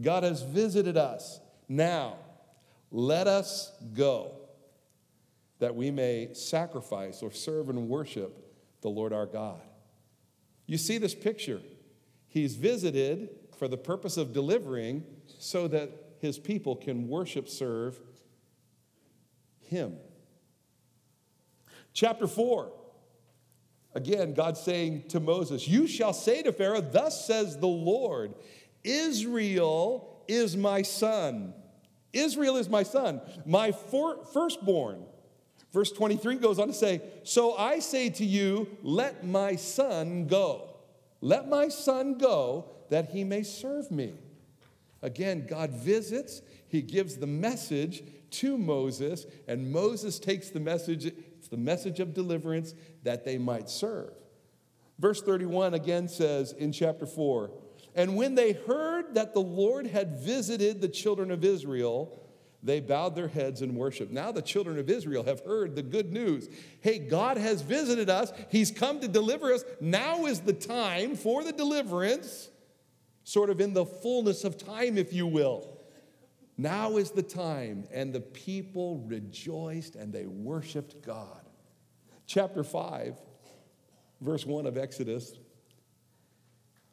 God has visited us. Now, let us go, that we may sacrifice or serve and worship the Lord our God. You see this picture. He's visited for the purpose of delivering so that his people can worship, serve him. Chapter 4. Again, God saying to Moses, you shall say to Pharaoh, thus says the Lord, Israel is my son. Israel is my son, my firstborn. Verse 23 goes on to say, so I say to you, let my son go. Let my son go that he may serve me. Again, God visits. He gives the message to Moses, and Moses takes the message. It's the message of deliverance that they might serve. Verse 31 again says in chapter 4, and when they heard that the Lord had visited the children of Israel, they bowed their heads in worship. Now the children of Israel have heard the good news. Hey, God has visited us. He's come to deliver us. Now is the time for the deliverance, sort of in the fullness of time, if you will. Now is the time. And the people rejoiced and they worshiped God. Chapter 5, verse 1 of Exodus.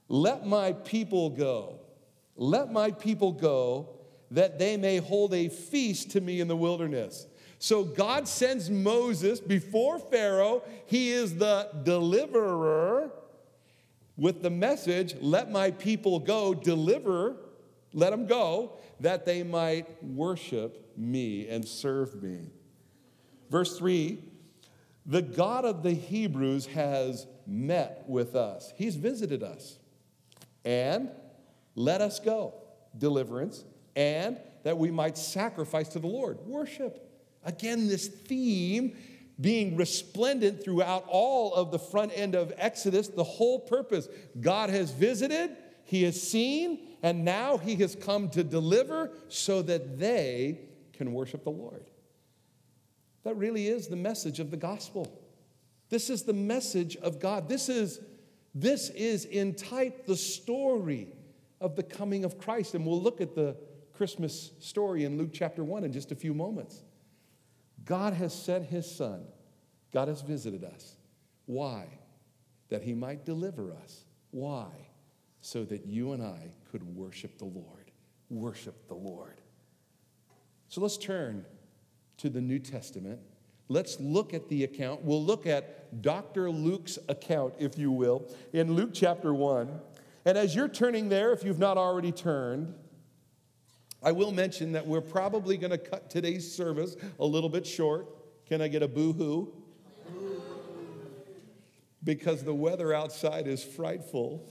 Let my people go. Let my people go, that they may hold a feast to me in the wilderness. So God sends Moses before Pharaoh. He is the deliverer with the message, let my people go, deliver, let them go, that they might worship me and serve me. Verse 3, the God of the Hebrews has met with us. He's visited us. And let us go, deliverance. And that we might sacrifice to the Lord, worship. Again, this theme being resplendent throughout all of the front end of Exodus, the whole purpose. God has visited, he has seen, and now he has come to deliver so that they can worship the Lord. That really is the message of the gospel. This is the message of God. This is in type the story of the coming of Christ, and we'll look at the Christmas story in Luke chapter 1 in just a few moments. God has sent his son. God has visited us. Why? That he might deliver us. Why? So that you and I could worship the Lord. Worship the Lord. So let's turn to the New Testament. Let's look at the account. We'll look at Dr. Luke's account, if you will, in Luke chapter 1. And as you're turning there, if you've not already turned, I will mention that we're probably going to cut today's service a little bit short. Can I get a boo-hoo? Because the weather outside is frightful.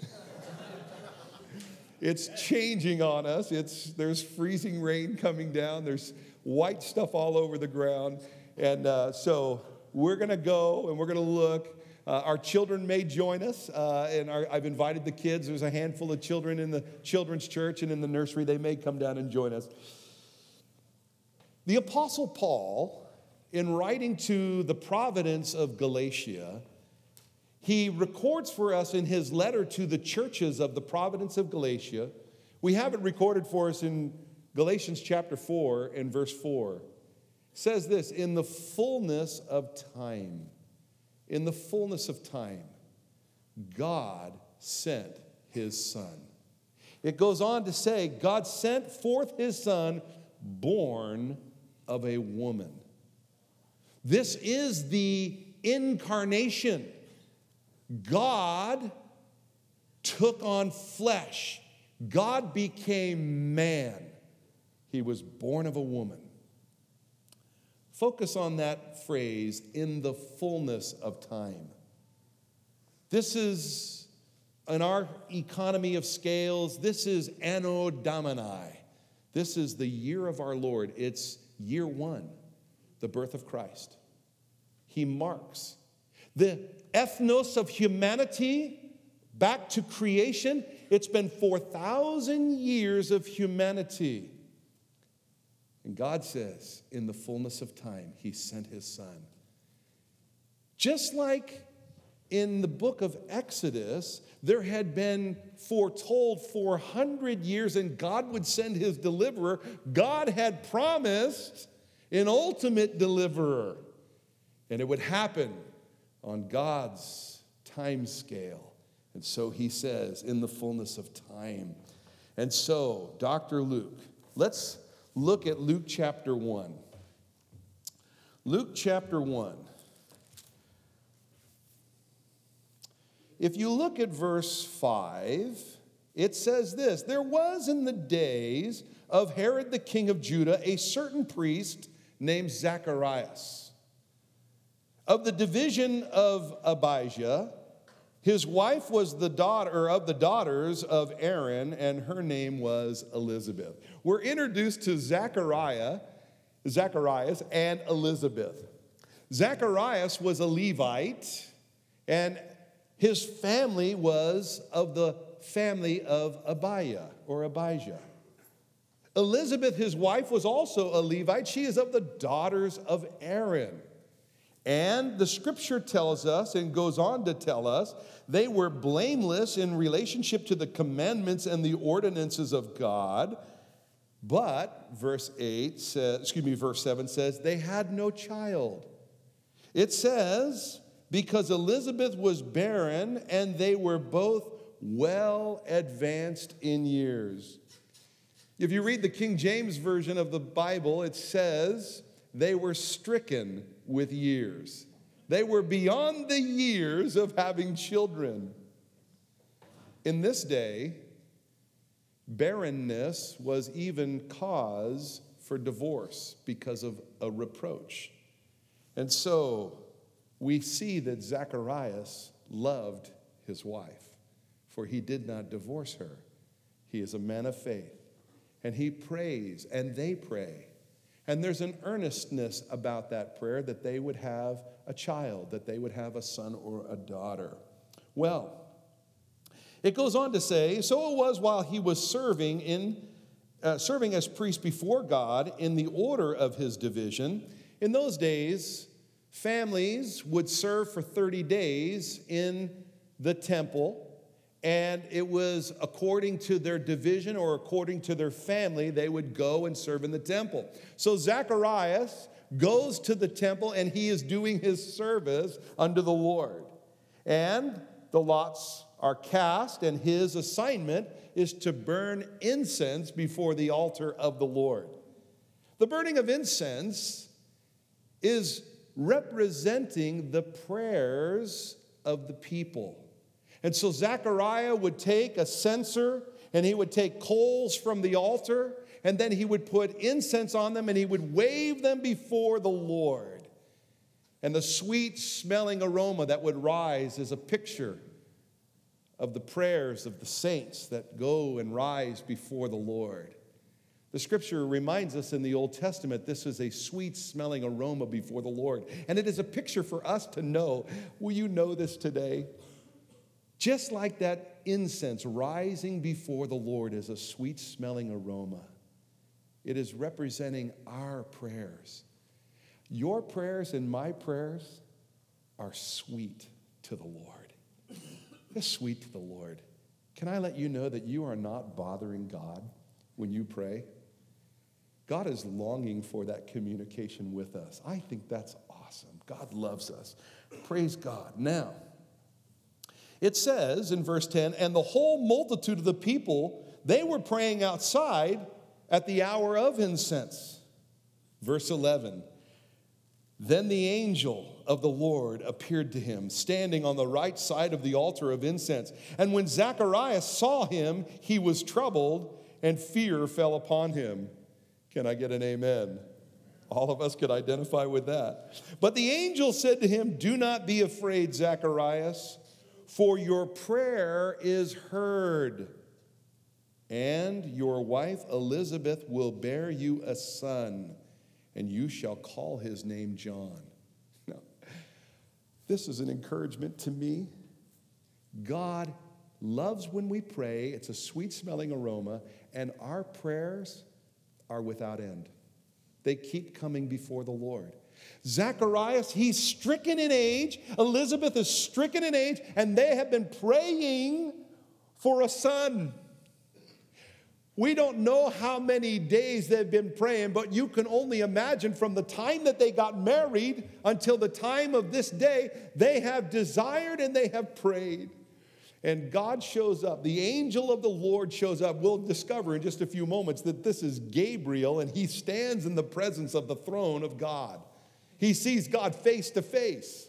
It's changing on us. There's freezing rain coming down. There's white stuff all over the ground. And so we're going to go and we're going to look. Our children may join us, and I've invited the kids. There's a handful of children in the children's church and in the nursery. They may come down and join us. The Apostle Paul, in writing to the providence of Galatia, he records for us in his letter to the churches of the providence of Galatia. We have it recorded for us in Galatians chapter 4 and verse 4. It says this, in the fullness of time. In the fullness of time, God sent his son. It goes on to say, God sent forth his son, born of a woman. This is the incarnation. God took on flesh. God became man. He was born of a woman. Focus on that phrase, in the fullness of time. This is, in our economy of scales, this is Anno Domini. This is the year of our Lord. It's year one, the birth of Christ. He marks the ethnos of humanity back to creation. It's been 4,000 years of humanity. And God says, in the fullness of time, he sent his son. Just like in the book of Exodus, there had been foretold 400 years and God would send his deliverer. God had promised an ultimate deliverer. And it would happen on God's time scale. And so he says, in the fullness of time. And so, Dr. Luke, let's look at Luke chapter 1. Luke chapter 1. If you look at verse 5, it says this: there was in the days of Herod the king of Judah a certain priest named Zacharias, of the division of Abijah. His wife was the daughter of the daughters of Aaron, and her name was Elizabeth. We're introduced to Zacharias and Elizabeth. Zacharias was a Levite, and his family was of the family of Abijah. Elizabeth, his wife, was also a Levite. She is of the daughters of Aaron. And the scripture tells us and goes on to tell us they were blameless in relationship to the commandments and the ordinances of God. But verse 7 says they had no child. It says, because Elizabeth was barren and they were both well advanced in years. If you read the King James Version of the Bible, it says they were stricken with years. They were beyond the years of having children. In this day, barrenness was even cause for divorce because of a reproach. And so we see that Zacharias loved his wife, for he did not divorce her. He is a man of faith, and he prays, and they pray. And there's an earnestness about that prayer that they would have a child, that they would have a son or a daughter. Well, it goes on to say, so it was while he was serving as priest before God in the order of his division. In those days, families would serve for 30 days in the temple, and it was according to their division or according to their family, they would go and serve in the temple. So Zacharias goes to the temple, and he is doing his service unto the Lord. And the lots are cast, and his assignment is to burn incense before the altar of the Lord. The burning of incense is representing the prayers of the people. And so Zechariah would take a censer, and he would take coals from the altar, and then he would put incense on them, and he would wave them before the Lord. And the sweet-smelling aroma that would rise is a picture of the prayers of the saints that go and rise before the Lord. The scripture reminds us in the Old Testament, this is a sweet-smelling aroma before the Lord. And it is a picture for us to know. Will you know this today? Just like that incense rising before the Lord is a sweet-smelling aroma, it is representing our prayers. Your prayers and my prayers are sweet to the Lord. They're sweet to the Lord. Can I let you know that you are not bothering God when you pray? God is longing for that communication with us. I think that's awesome. God loves us. Praise God. Now, it says in verse 10, and the whole multitude of the people, they were praying outside at the hour of incense. Verse 11, then the angel of the Lord appeared to him, standing on the right side of the altar of incense. And when Zacharias saw him, he was troubled, and fear fell upon him. Can I get an amen? All of us could identify with that. But the angel said to him, do not be afraid, Zacharias, for your prayer is heard, and your wife Elizabeth will bear you a son, and you shall call his name John. Now, this is an encouragement to me. God loves when we pray. It's a sweet-smelling aroma, and our prayers are without end. They keep coming before the Lord. Zacharias, he's stricken in age. Elizabeth is stricken in age, and they have been praying for a son. We don't know how many days they've been praying, but you can only imagine from the time that they got married until the time of this day, they have desired and they have prayed. And God shows up. The angel of the Lord shows up. We'll discover in just a few moments that this is Gabriel, and he stands in the presence of the throne of God. He sees God face to face.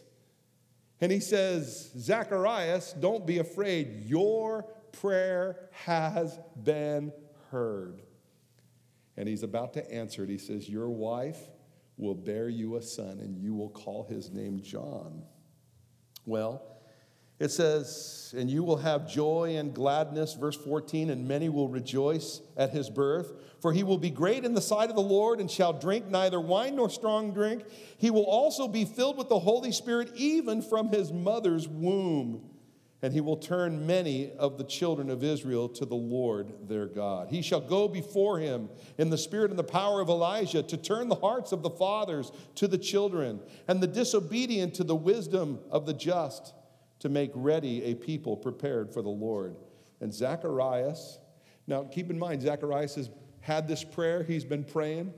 And he says, Zacharias, don't be afraid. Your prayer has been heard. And he's about to answer it. He says, your wife will bear you a son, and you will call his name John. Well, it says, and you will have joy and gladness, verse 14, and many will rejoice at his birth. For he will be great in the sight of the Lord and shall drink neither wine nor strong drink. He will also be filled with the Holy Spirit even from his mother's womb. And he will turn many of the children of Israel to the Lord their God. He shall go before him in the spirit and the power of Elijah to turn the hearts of the fathers to the children and the disobedient to the wisdom of the just, to make ready a people prepared for the Lord. And Zacharias, now keep in mind, Zacharias has had this prayer. He's been praying.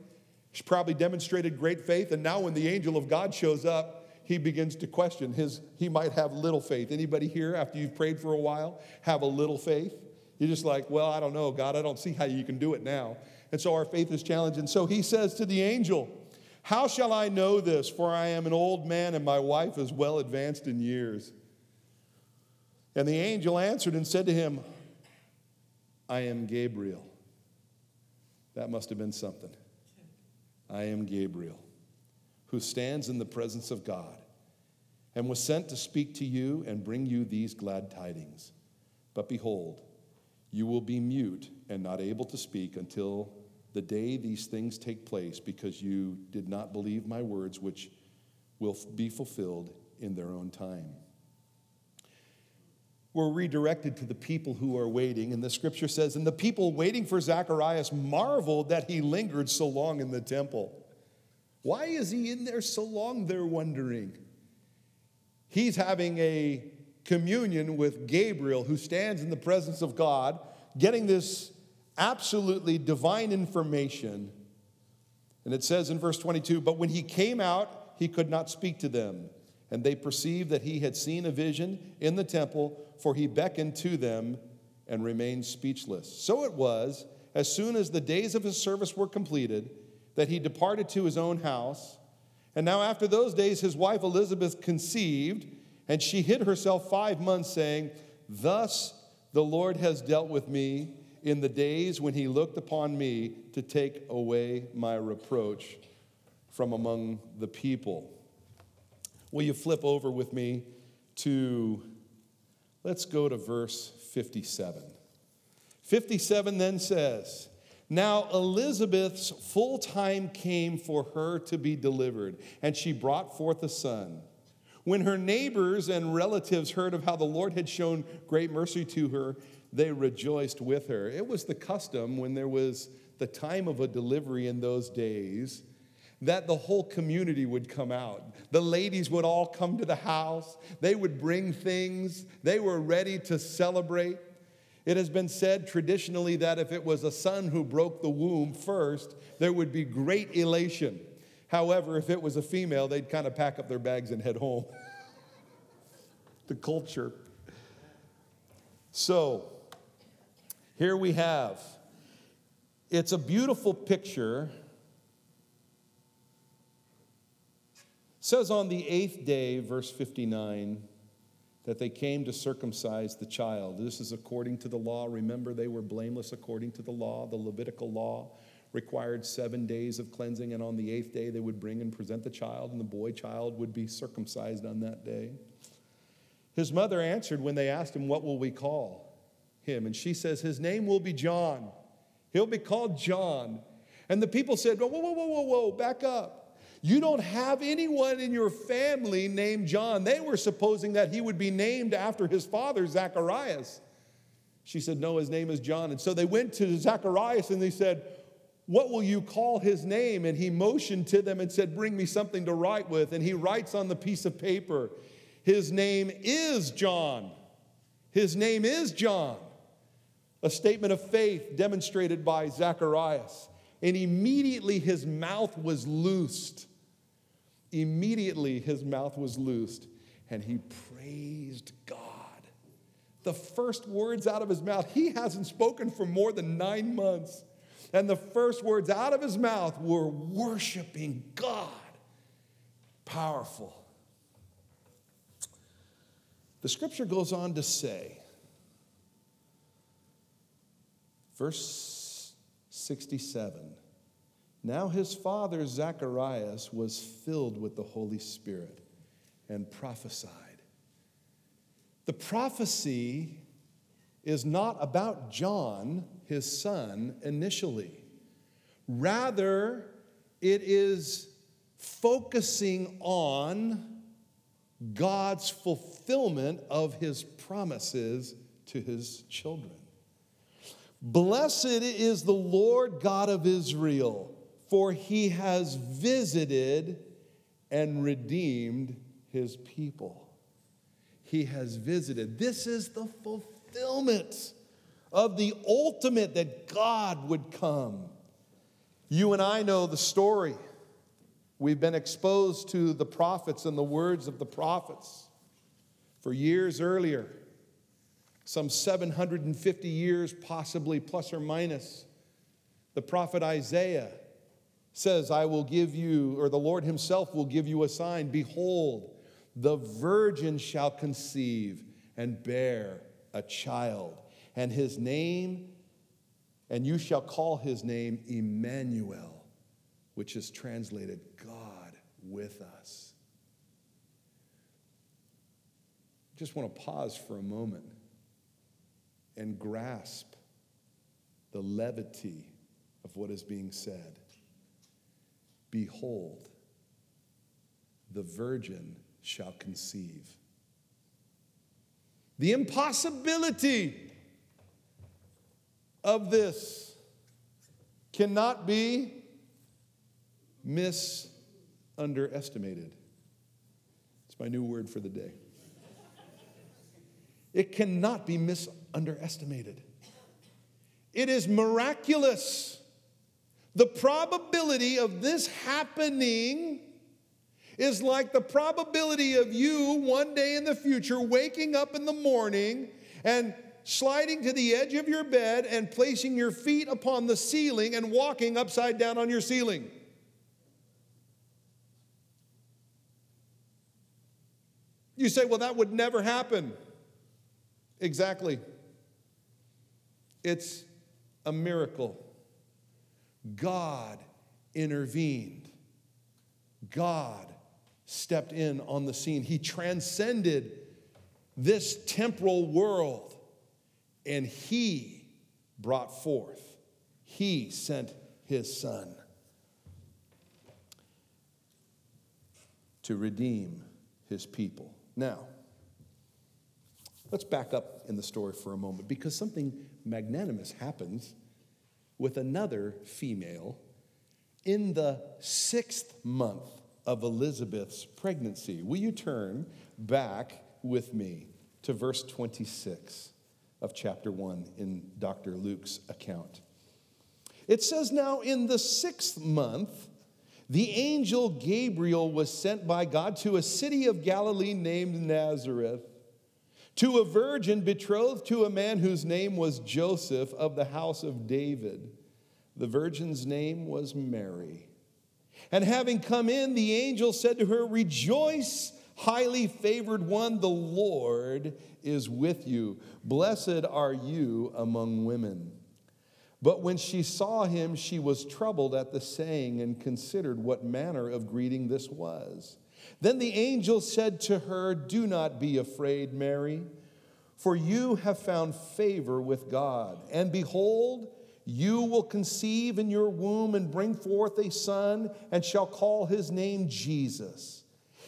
He's probably demonstrated great faith. And now when the angel of God shows up, he begins to question he might have little faith. Anybody here, after you've prayed for a while, have a little faith? You're just like, well, I don't know, God, I don't see how you can do it now. And so our faith is challenged. And so he says to the angel, how shall I know this? For I am an old man and my wife is well advanced in years. And the angel answered and said to him, I am Gabriel. That must have been something. I am Gabriel, who stands in the presence of God, and was sent to speak to you and bring you these glad tidings. But behold, you will be mute and not able to speak until the day these things take place, because you did not believe my words, which will be fulfilled in their own time. We're redirected to the people who are waiting, and the scripture says, and the people waiting for Zacharias marveled that he lingered so long in the temple. Why is he in there so long, they're wondering. He's having a communion with Gabriel, who stands in the presence of God, getting this absolutely divine information. And it says in verse 22, but when he came out, he could not speak to them. And they perceived that he had seen a vision in the temple, for he beckoned to them and remained speechless. So it was, as soon as the days of his service were completed, that he departed to his own house. And now after those days, his wife Elizabeth conceived, and she hid herself 5 months, saying, thus the Lord has dealt with me in the days when he looked upon me to take away my reproach from among the people. Will you flip over with me to, let's go to verse 57. 57 then says, now Elizabeth's full time came for her to be delivered, and she brought forth a son. When her neighbors and relatives heard of how the Lord had shown great mercy to her, they rejoiced with her. It was the custom when there was the time of a delivery in those days that the whole community would come out. The ladies would all come to the house. They would bring things. They were ready to celebrate. It has been said traditionally that if it was a son who broke the womb first, there would be great elation. However, if it was a female, they'd kind of pack up their bags and head home. The culture. So, here we have. It's a beautiful picture. It says on the 8th day, verse 59, that they came to circumcise the child. This is according to the law. Remember, they were blameless according to the law. The Levitical law required 7 days of cleansing, and on the 8th day they would bring and present the child, and the boy child would be circumcised on that day. His mother answered when they asked him, what will we call him? And she says, his name will be John. He'll be called John. And the people said, whoa, whoa, whoa, whoa, whoa, back up. You don't have anyone in your family named John. They were supposing that he would be named after his father, Zacharias. She said, no, his name is John. And so they went to Zacharias and they said, what will you call his name? And he motioned to them and said, bring me something to write with. And he writes on the piece of paper, his name is John. His name is John. A statement of faith demonstrated by Zacharias. And immediately his mouth was loosed. Immediately his mouth was loosed. And he praised God. The first words out of his mouth, he hasn't spoken for more than 9 months. And the first words out of his mouth were worshiping God. Powerful. The scripture goes on to say, verse 67, now his father Zacharias was filled with the Holy Spirit and prophesied. The prophecy is not about John, his son, initially. Rather, it is focusing on God's fulfillment of his promises to his children. Blessed is the Lord God of Israel, for he has visited and redeemed his people. He has visited. This is the fulfillment of the ultimate that God would come. You and I know the story. We've been exposed to the prophets and the words of the prophets for years earlier, some 750 years possibly, plus or minus. The prophet Isaiah says, I will give you, or the Lord himself will give you a sign. Behold, the virgin shall conceive and bear a child, and his name, and you shall call his name Emmanuel, which is translated God with us. Just want to pause for a moment and grasp the levity of what is being said. Behold, the virgin shall conceive. The impossibility of this cannot be underestimated. It's my new word for the day. It cannot be underestimated. It is miraculous. The probability of this happening is like the probability of you one day in the future waking up in the morning and sliding to the edge of your bed and placing your feet upon the ceiling and walking upside down on your ceiling. You say, well, that would never happen. Exactly. It's a miracle. God intervened. God stepped in on the scene. He transcended this temporal world, and he brought forth. He sent his son to redeem his people. Now, let's back up in the story for a moment, because something magnanimous happens with another female in the 6th month of Elizabeth's pregnancy. Will you turn back with me to verse 26 of chapter 1 in Dr. Luke's account? It says, now in the 6th month, the angel Gabriel was sent by God to a city of Galilee named Nazareth, to a virgin betrothed to a man whose name was Joseph of the house of David. The virgin's name was Mary. And having come in, the angel said to her, rejoice, highly favored one, the Lord is with you. Blessed are you among women. But when she saw him, she was troubled at the saying and considered what manner of greeting this was. Then the angel said to her, do not be afraid, Mary, for you have found favor with God. And behold, you will conceive in your womb and bring forth a son, and shall call his name Jesus.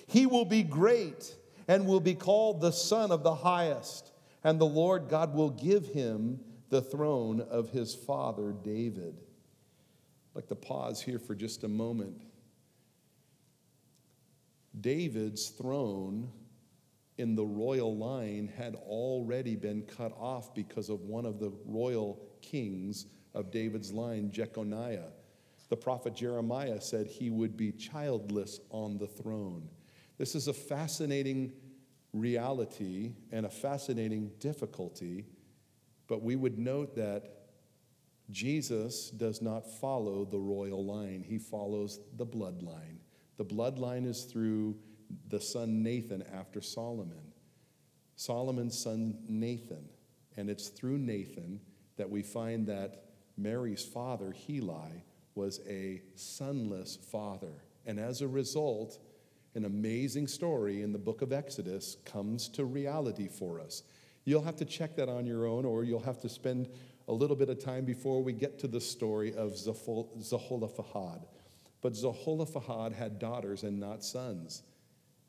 He will be great and will be called the Son of the Highest, and the Lord God will give him the throne of his father David. I'd like to pause here for just a moment. David's throne in the royal line had already been cut off because of one of the royal kings of David's line, Jeconiah. The prophet Jeremiah said he would be childless on the throne. This is a fascinating reality and a fascinating difficulty, but we would note that Jesus does not follow the royal line. He follows the bloodline. The bloodline is through the son Nathan after Solomon. Solomon's son Nathan. And it's through Nathan that we find that Mary's father, Heli, was a sonless father. And as a result, an amazing story in the book of Exodus comes to reality for us. You'll have to check that on your own, or you'll have to spend a little bit of time before we get to the story of Zelophehad. But Zelophehad had daughters and not sons.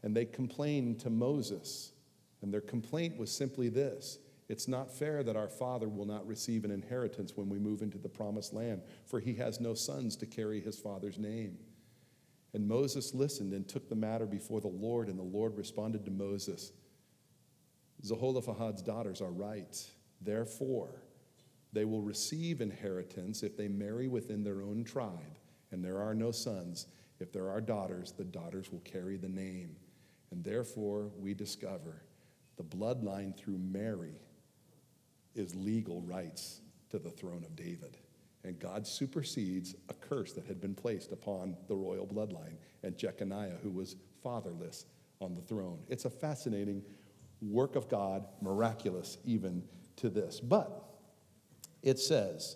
And they complained to Moses. And their complaint was simply this: it's not fair that our father will not receive an inheritance when we move into the promised land, for he has no sons to carry his father's name. And Moses listened and took the matter before the Lord, and the Lord responded to Moses, Zelophehad's daughters are right. Therefore, they will receive inheritance if they marry within their own tribe, and there are no sons. If there are daughters, the daughters will carry the name. And therefore, we discover the bloodline through Mary is legal rights to the throne of David. And God supersedes a curse that had been placed upon the royal bloodline and Jeconiah, who was fatherless on the throne. It's a fascinating work of God, miraculous even to this. But it says,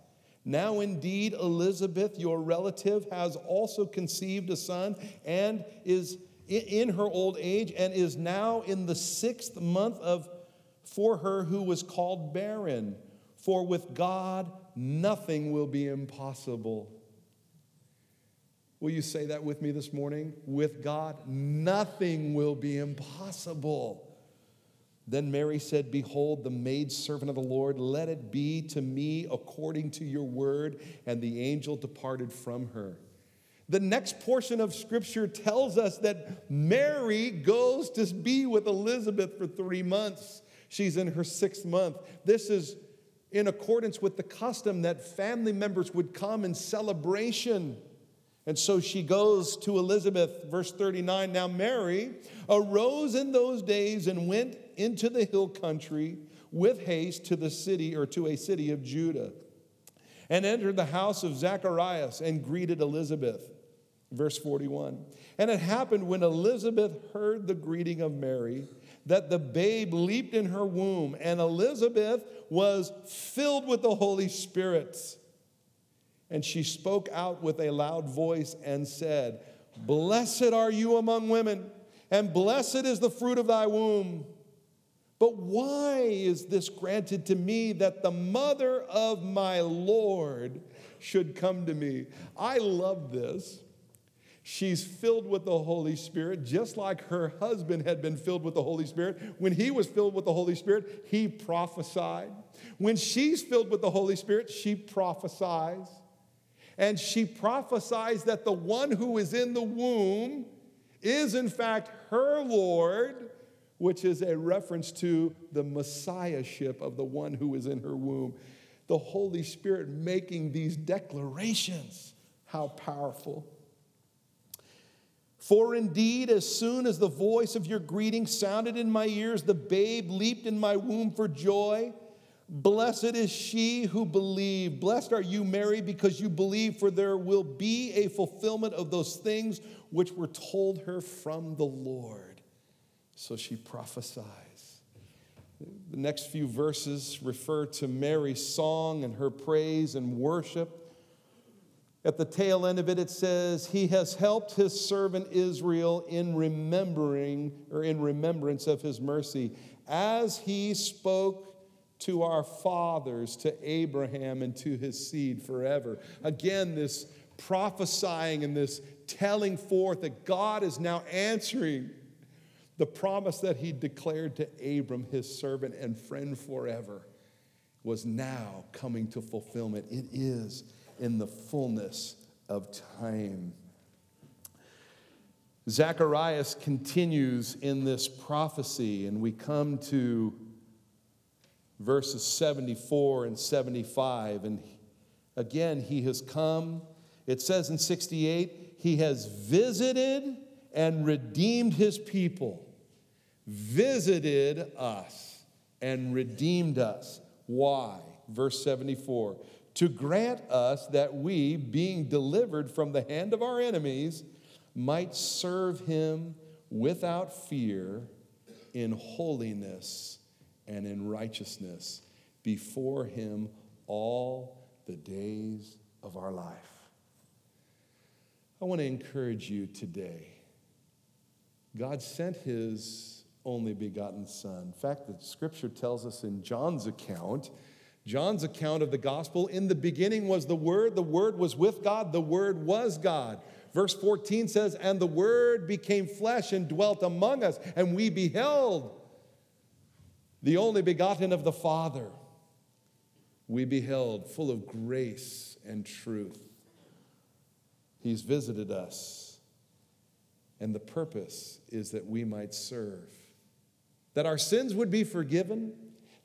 Now indeed Elizabeth, your relative, has also conceived a son and is in her old age, and is now in the 6th month for her who was called barren. For with God nothing will be impossible. Will you say that with me this morning? With God, nothing will be impossible. Then Mary said, behold, the maidservant of the Lord, let it be to me according to your word. And the angel departed from her. The next portion of Scripture tells us that Mary goes to be with Elizabeth for 3 months. She's in her 6th month. This is in accordance with the custom that family members would come in celebration. And so she goes to Elizabeth, verse 39. Now Mary arose in those days and went into the hill country with haste to the city, or to a city of Judah, and entered the house of Zacharias and greeted Elizabeth. Verse 41. And it happened when Elizabeth heard the greeting of Mary that the babe leaped in her womb, and Elizabeth was filled with the Holy Spirit. And she spoke out with a loud voice and said, blessed are you among women, and blessed is the fruit of thy womb. But why is this granted to me, that the mother of my Lord should come to me? I love this. She's filled with the Holy Spirit, just like her husband had been filled with the Holy Spirit. When he was filled with the Holy Spirit, he prophesied. When she's filled with the Holy Spirit, she prophesies. And she prophesies that the one who is in the womb is, in fact, her Lord, which is a reference to the Messiahship of the one who is in her womb. The Holy Spirit making these declarations. How powerful. For indeed, as soon as the voice of your greeting sounded in my ears, the babe leaped in my womb for joy. Blessed is she who believed. Blessed are you, Mary, because you believed, for there will be a fulfillment of those things which were told her from the Lord. So she prophesies. The next few verses refer to Mary's song and her praise and worship. At the tail end of it, it says, he has helped his servant Israel in remembrance of his mercy, as he spoke to our fathers, to Abraham, and to his seed forever. Again, this prophesying and this telling forth that God is now answering the promise that he declared to Abram, his servant and friend forever, was now coming to fulfillment. It is in the fullness of time. Zacharias continues in this prophecy, and we come to verses 74 and 75. And again, he has come. It says in 68, he has visited and redeemed his people. Visited us and redeemed us. Why? Verse 74. To grant us that we, being delivered from the hand of our enemies, might serve him without fear in holiness and in righteousness before him all the days of our life. I want to encourage you today. God sent his only begotten Son. In fact, the scripture tells us in John's account of the gospel, in the beginning was the Word was with God, the Word was God. Verse 14 says, and the Word became flesh and dwelt among us, and we beheld the only begotten of the Father. We beheld, full of grace and truth. He's visited us, and the purpose is that we might serve, that our sins would be forgiven,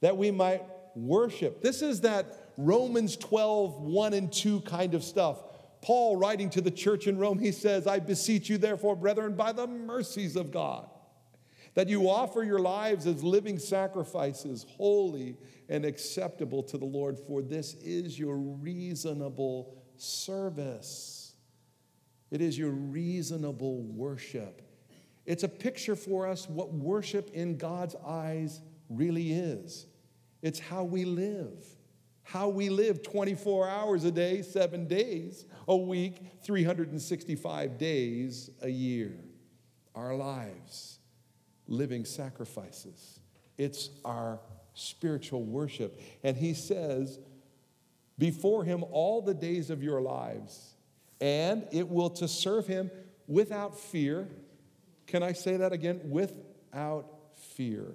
that we might worship. This is that Romans 12, 1 and 2 kind of stuff. Paul, writing to the church in Rome, he says, I beseech you, therefore, brethren, by the mercies of God, that you offer your lives as living sacrifices, holy and acceptable to the Lord, for this is your reasonable service. It is your reasonable worship. It's a picture for us what worship in God's eyes really is. It's how we live. How we live 24 hours a day, 7 days a week, 365 days a year. Our lives, living sacrifices. It's our spiritual worship. And he says, before him all the days of your lives, and it will to serve him without fear. Can I say that again? Without fear.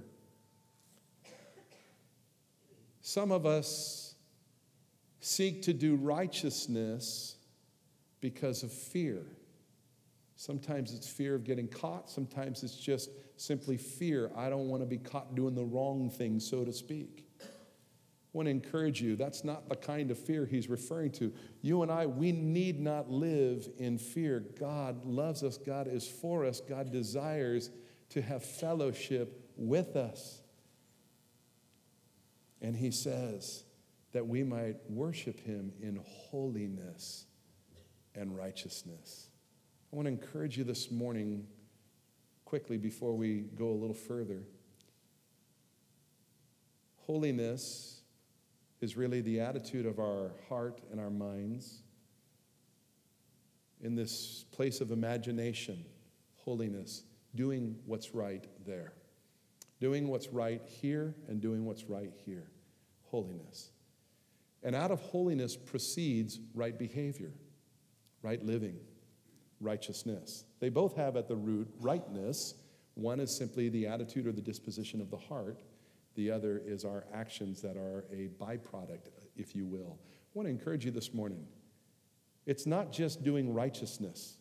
Some of us seek to do righteousness because of fear. Sometimes it's fear of getting caught. Sometimes it's just simply fear. I don't want to be caught doing the wrong thing, so to speak. I want to encourage you, that's not the kind of fear he's referring to. You and I, we need not live in fear. God loves us. God is for us. God desires to have fellowship with us. And he says that we might worship him in holiness and righteousness. I want to encourage you this morning, quickly before we go a little further. Holiness is really the attitude of our heart and our minds. In this place of imagination, holiness, doing what's right there. Doing what's right here and doing what's right here. Holiness. And out of holiness proceeds right behavior, right living, righteousness. They both have at the root rightness. One is simply the attitude or the disposition of the heart. The other is our actions that are a byproduct, if you will. I want to encourage you this morning. It's not just doing righteousness.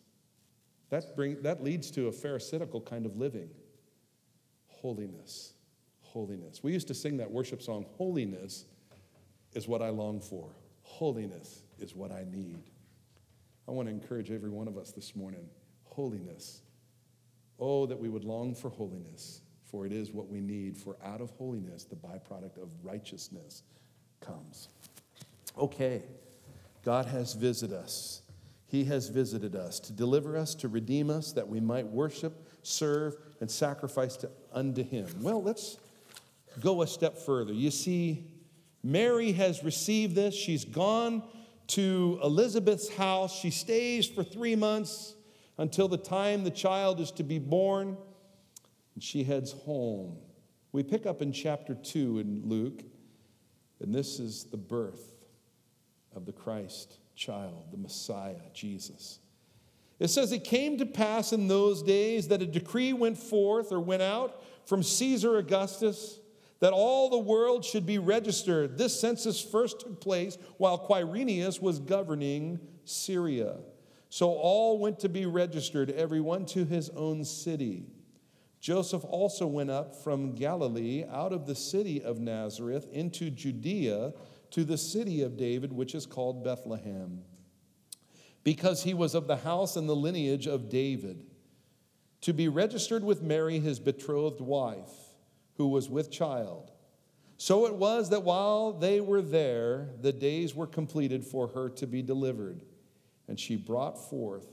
That leads to a pharisaical kind of living. Holiness, holiness. We used to sing that worship song, holiness is what I long for. Holiness is what I need. I want to encourage every one of us this morning, holiness. Oh, that we would long for holiness, for it is what we need, for out of holiness, the byproduct of righteousness comes. Okay, God has visited us. He has visited us to deliver us, to redeem us, that we might worship, serve, and sacrifice unto him. Well, let's go a step further. You see, Mary has received this. She's gone to Elizabeth's house. She stays for 3 months until the time the child is to be born, and she heads home. We pick up in chapter 2 in Luke, and this is the birth of the Christ child, the Messiah, Jesus. It says, it came to pass in those days that a decree went forth or went out from Caesar Augustus that all the world should be registered. This census first took place while Quirinius was governing Syria. So all went to be registered, everyone to his own city. Joseph also went up from Galilee out of the city of Nazareth into Judea to the city of David, which is called Bethlehem, because he was of the house and the lineage of David, to be registered with Mary, his betrothed wife, who was with child. So it was that while they were there, the days were completed for her to be delivered. And she brought forth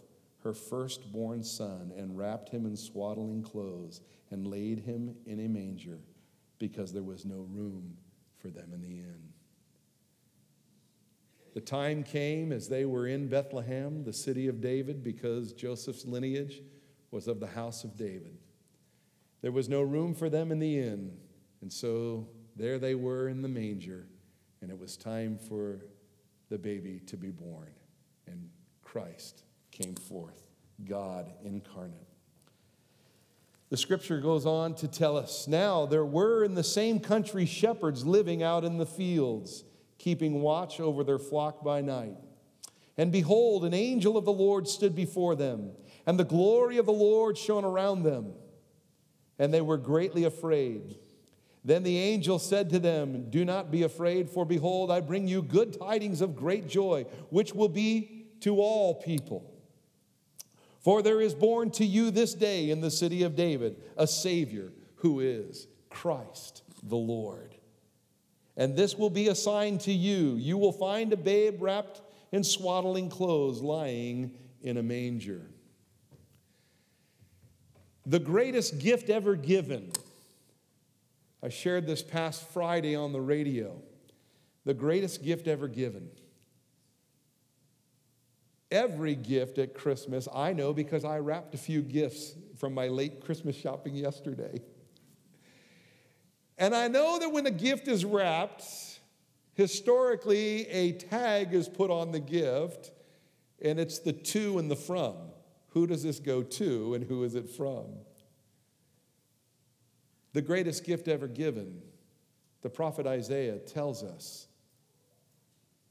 her firstborn son and wrapped him in swaddling clothes and laid him in a manger, because there was no room for them in the inn. The time came as they were in Bethlehem, the city of David, because Joseph's lineage was of the house of David. There was no room for them in the inn, and so there they were in the manger, and it was time for the baby to be born. And Christ came forth, God incarnate. The scripture goes on to tell us, now there were in the same country shepherds living out in the fields, keeping watch over their flock by night. And behold, an angel of the Lord stood before them, and the glory of the Lord shone around them, and they were greatly afraid. Then the angel said to them, do not be afraid, for behold, I bring you good tidings of great joy, which will be to all people. For there is born to you this day in the city of David a Savior, who is Christ the Lord. And this will be a sign to you. You will find a babe wrapped in swaddling clothes, lying in a manger. The greatest gift ever given. I shared this past Friday on the radio. The greatest gift ever given. Every gift at Christmas, I know because I wrapped a few gifts from my late Christmas shopping yesterday. And I know that when a gift is wrapped, historically a tag is put on the gift, and it's the to and the from. Who does this go to and who is it from? The greatest gift ever given, the prophet Isaiah tells us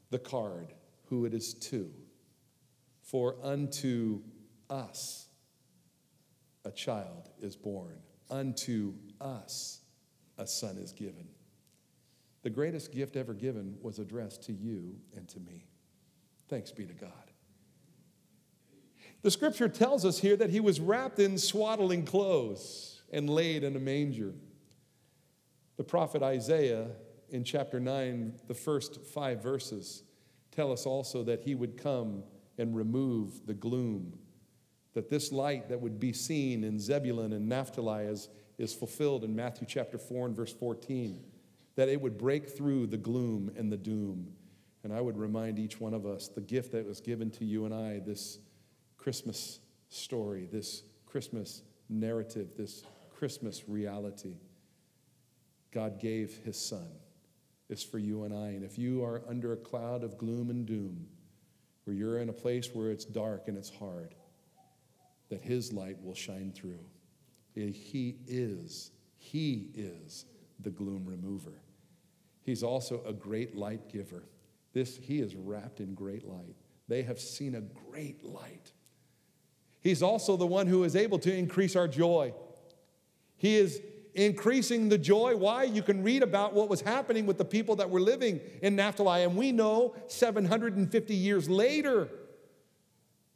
the card, who it is to. For unto us a child is born. Unto us a son is given. The greatest gift ever given was addressed to you and to me. Thanks be to God. The scripture tells us here that he was wrapped in swaddling clothes and laid in a manger. The prophet Isaiah, in chapter 9, the first 5 verses, tell us also that he would come and remove the gloom, that this light that would be seen in Zebulun and Naphtali is fulfilled in Matthew chapter 4 and verse 14, that it would break through the gloom and the doom. And I would remind each one of us, the gift that was given to you and I, this Christmas story, this Christmas narrative, this Christmas reality God gave his son is for you and I. And if you are under a cloud of gloom and doom, where you're in a place where it's dark and it's hard, that his light will shine through. He is the gloom remover. He's also a great light giver. He is wrapped in great light. They have seen a great light. He's also the one who is able to increase our joy. He is increasing the joy. Why? You can read about what was happening with the people that were living in Naphtali. And we know 750 years later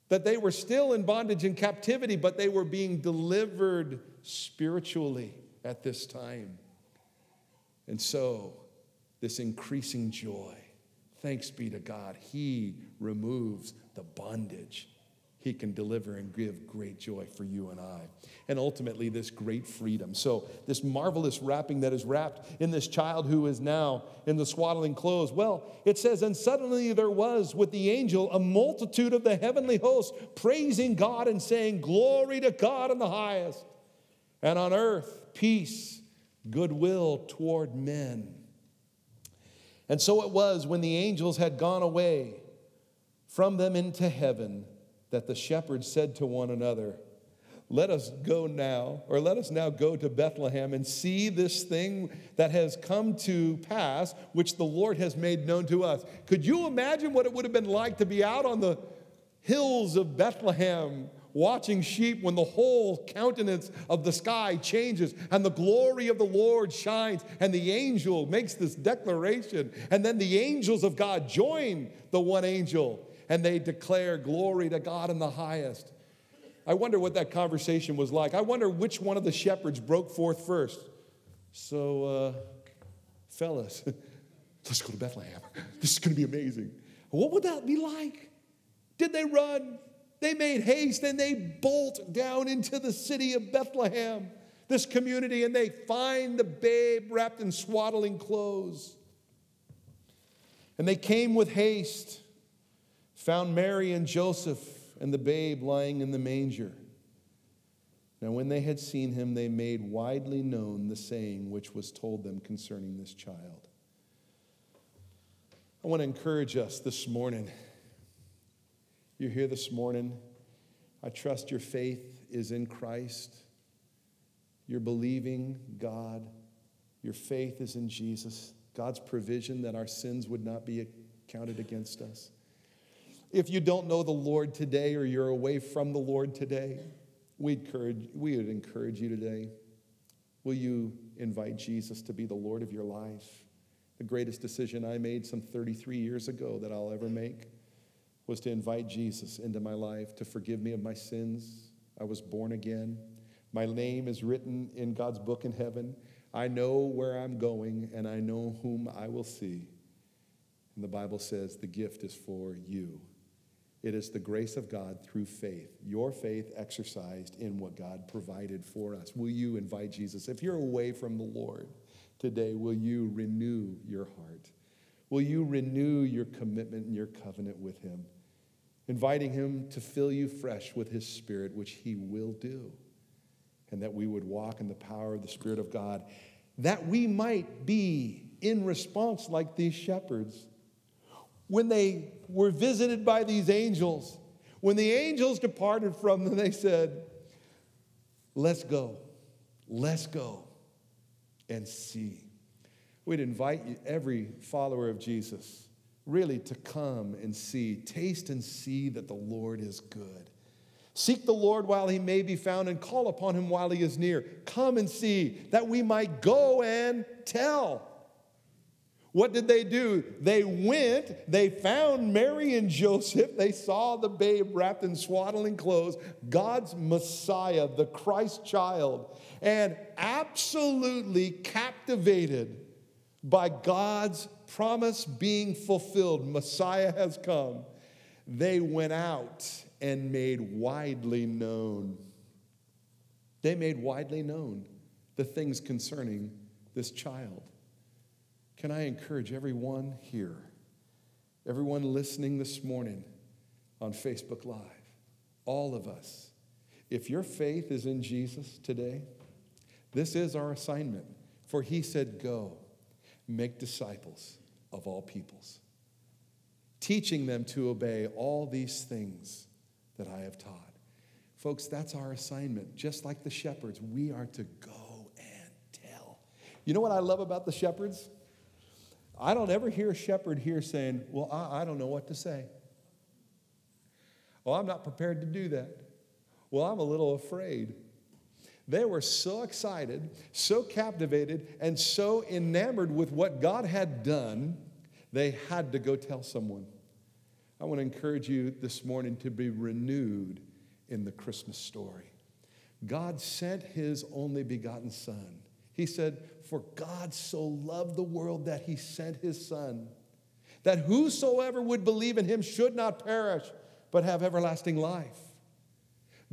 that they were still in bondage and captivity, but they were being delivered spiritually at this time. And so, this increasing joy, thanks be to God, he removes the bondage. He can deliver and give great joy for you and I. And ultimately, this great freedom. So this marvelous wrapping that is wrapped in this child who is now in the swaddling clothes. Well, it says, and suddenly there was with the angel a multitude of the heavenly hosts praising God and saying, glory to God in the highest. And on earth, peace, goodwill toward men. And so it was when the angels had gone away from them into heaven, that the shepherds said to one another, let us now go to Bethlehem and see this thing that has come to pass, which the Lord has made known to us. Could you imagine what it would have been like to be out on the hills of Bethlehem watching sheep when the whole countenance of the sky changes and the glory of the Lord shines and the angel makes this declaration, and then the angels of God join the one angel and they declare glory to God in the highest. I wonder what that conversation was like. I wonder which one of the shepherds broke forth first. So, fellas, let's go to Bethlehem. This is going to be amazing. What would that be like? Did they run? They made haste and they bolt down into the city of Bethlehem, this community, and they find the babe wrapped in swaddling clothes. And they came with haste, found Mary and Joseph and the babe lying in the manger. Now when they had seen him, they made widely known the saying which was told them concerning this child. I want to encourage us this morning. You're here this morning. I trust your faith is in Christ. You're believing God. Your faith is in Jesus, God's provision that our sins would not be counted against us. If you don't know the Lord today, or you're away from the Lord today, we would encourage you today. Will you invite Jesus to be the Lord of your life? The greatest decision I made some 33 years ago that I'll ever make was to invite Jesus into my life to forgive me of my sins. I was born again. My name is written in God's book in heaven. I know where I'm going, and I know whom I will see. And the Bible says the gift is for you. It is the grace of God through faith, your faith exercised in what God provided for us. Will you invite Jesus? If you're away from the Lord today, will you renew your heart? Will you renew your commitment and your covenant with him, inviting him to fill you fresh with his Spirit, which he will do, and that we would walk in the power of the Spirit of God, that we might be in response like these shepherds. When they were visited by these angels, when the angels departed from them, they said, let's go and see. We'd invite every follower of Jesus really to come and see, taste and see that the Lord is good. Seek the Lord while he may be found, and call upon him while he is near. Come and see, that we might go and tell. What did they do? They went, they found Mary and Joseph, they saw the babe wrapped in swaddling clothes, God's Messiah, the Christ child, and absolutely captivated by God's promise being fulfilled. Messiah has come. They went out and made widely known. They made widely known the things concerning this child. Can I encourage everyone here, everyone listening this morning on Facebook Live, all of us, if your faith is in Jesus today, this is our assignment. For he said, go, make disciples of all peoples, teaching them to obey all these things that I have taught. Folks, that's our assignment. Just like the shepherds, we are to go and tell. You know what I love about the shepherds? I don't ever hear a shepherd here saying, well, I don't know what to say. Well, I'm not prepared to do that. Well, I'm a little afraid. They were so excited, so captivated, and so enamored with what God had done, they had to go tell someone. I want to encourage you this morning to be renewed in the Christmas story. God sent his only begotten Son. He said, for God so loved the world that he sent his Son, that whosoever would believe in him should not perish, but have everlasting life.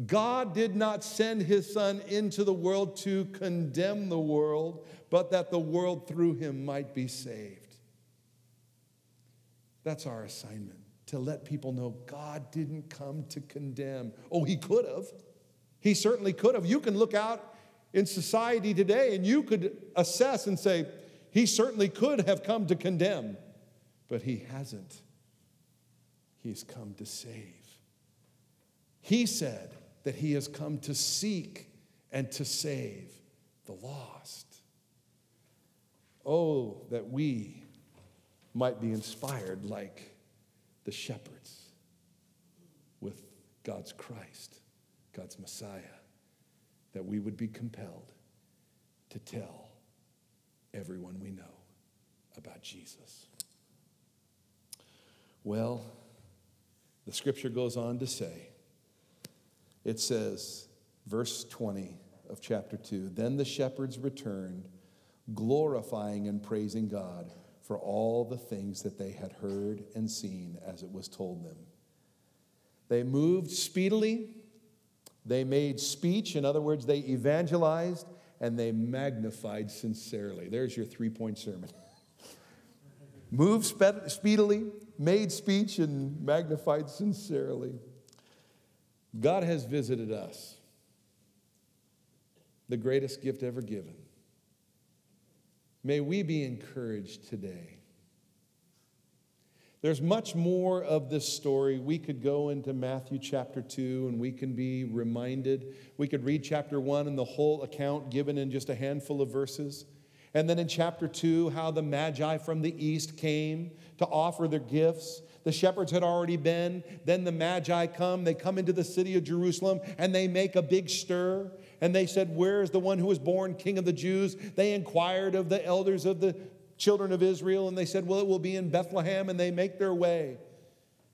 God did not send his son into the world to condemn the world, but that the world through him might be saved. That's our assignment, to let people know God didn't come to condemn. Oh, he could have. He certainly could have. You can look out in society today and you could assess and say, he certainly could have come to condemn, but he hasn't. He's come to save. He said that he has come to seek and to save the lost. Oh, that we might be inspired like the shepherds with God's Christ, God's Messiah, that we would be compelled to tell everyone we know about Jesus. Well, the scripture goes on to say, it says, verse 20 of chapter 2, then the shepherds returned, glorifying and praising God for all the things that they had heard and seen as it was told them. They moved speedily, they made speech, in other words, they evangelized, and they magnified sincerely. There's your three-point sermon. Moved speedily, made speech, and magnified sincerely. God has visited us, the greatest gift ever given. May we be encouraged today. There's much more of this story. We could go into Matthew chapter 2 and we can be reminded. We could read chapter 1 and the whole account given in just a handful of verses. And then in chapter 2, how the Magi from the east came to offer their gifts. The shepherds had already been. Then the Magi come. They come into the city of Jerusalem and they make a big stir. And they said, where is the one who was born King of the Jews? They inquired of the elders of the children of Israel, and they said, well, it will be in Bethlehem. And they make their way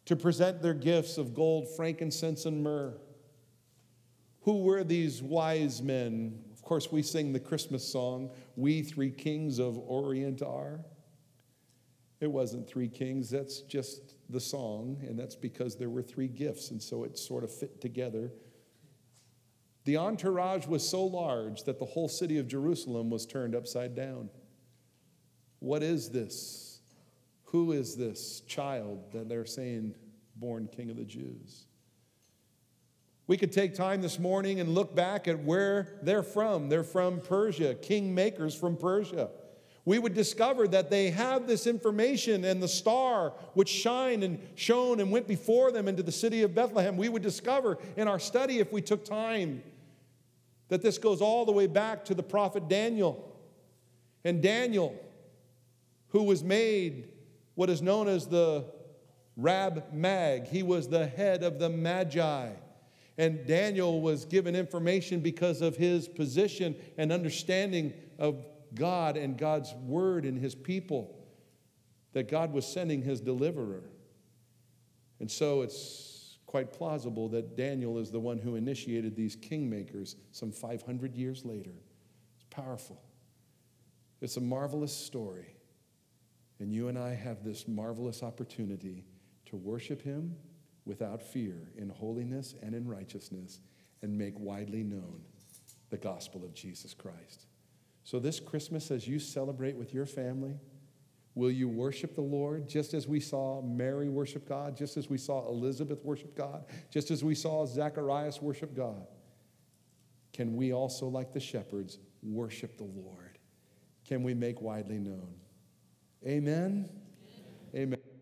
to present their gifts of gold, frankincense, and myrrh. Who were these wise men? Of course, we sing the Christmas song, We Three Kings of Orient Are. It wasn't three kings. That's just the song, and that's because there were three gifts, and so it sort of fit together. The entourage was so large that the whole city of Jerusalem was turned upside down. What is this? Who is this child that they're saying born King of the Jews? We could take time this morning and look back at where they're from. They're from Persia, kingmakers from Persia. We would discover that they have this information, and the star which shined and shone and went before them into the city of Bethlehem. We would discover in our study, if we took time, that this goes all the way back to the prophet Daniel. And Daniel, who was made what is known as the Rab Mag, he was the head of the Magi. And Daniel was given information because of his position and understanding of God and God's word and his people, that God was sending his deliverer. And so it's quite plausible that Daniel is the one who initiated these kingmakers some 500 years later. It's powerful. It's a marvelous story. And you and I have this marvelous opportunity to worship him without fear, in holiness and in righteousness, and make widely known the gospel of Jesus Christ. So this Christmas, as you celebrate with your family, will you worship the Lord just as we saw Mary worship God, just as we saw Elizabeth worship God, just as we saw Zacharias worship God? Can we also, like the shepherds, worship the Lord? Can we make widely known? Amen? Amen. Amen.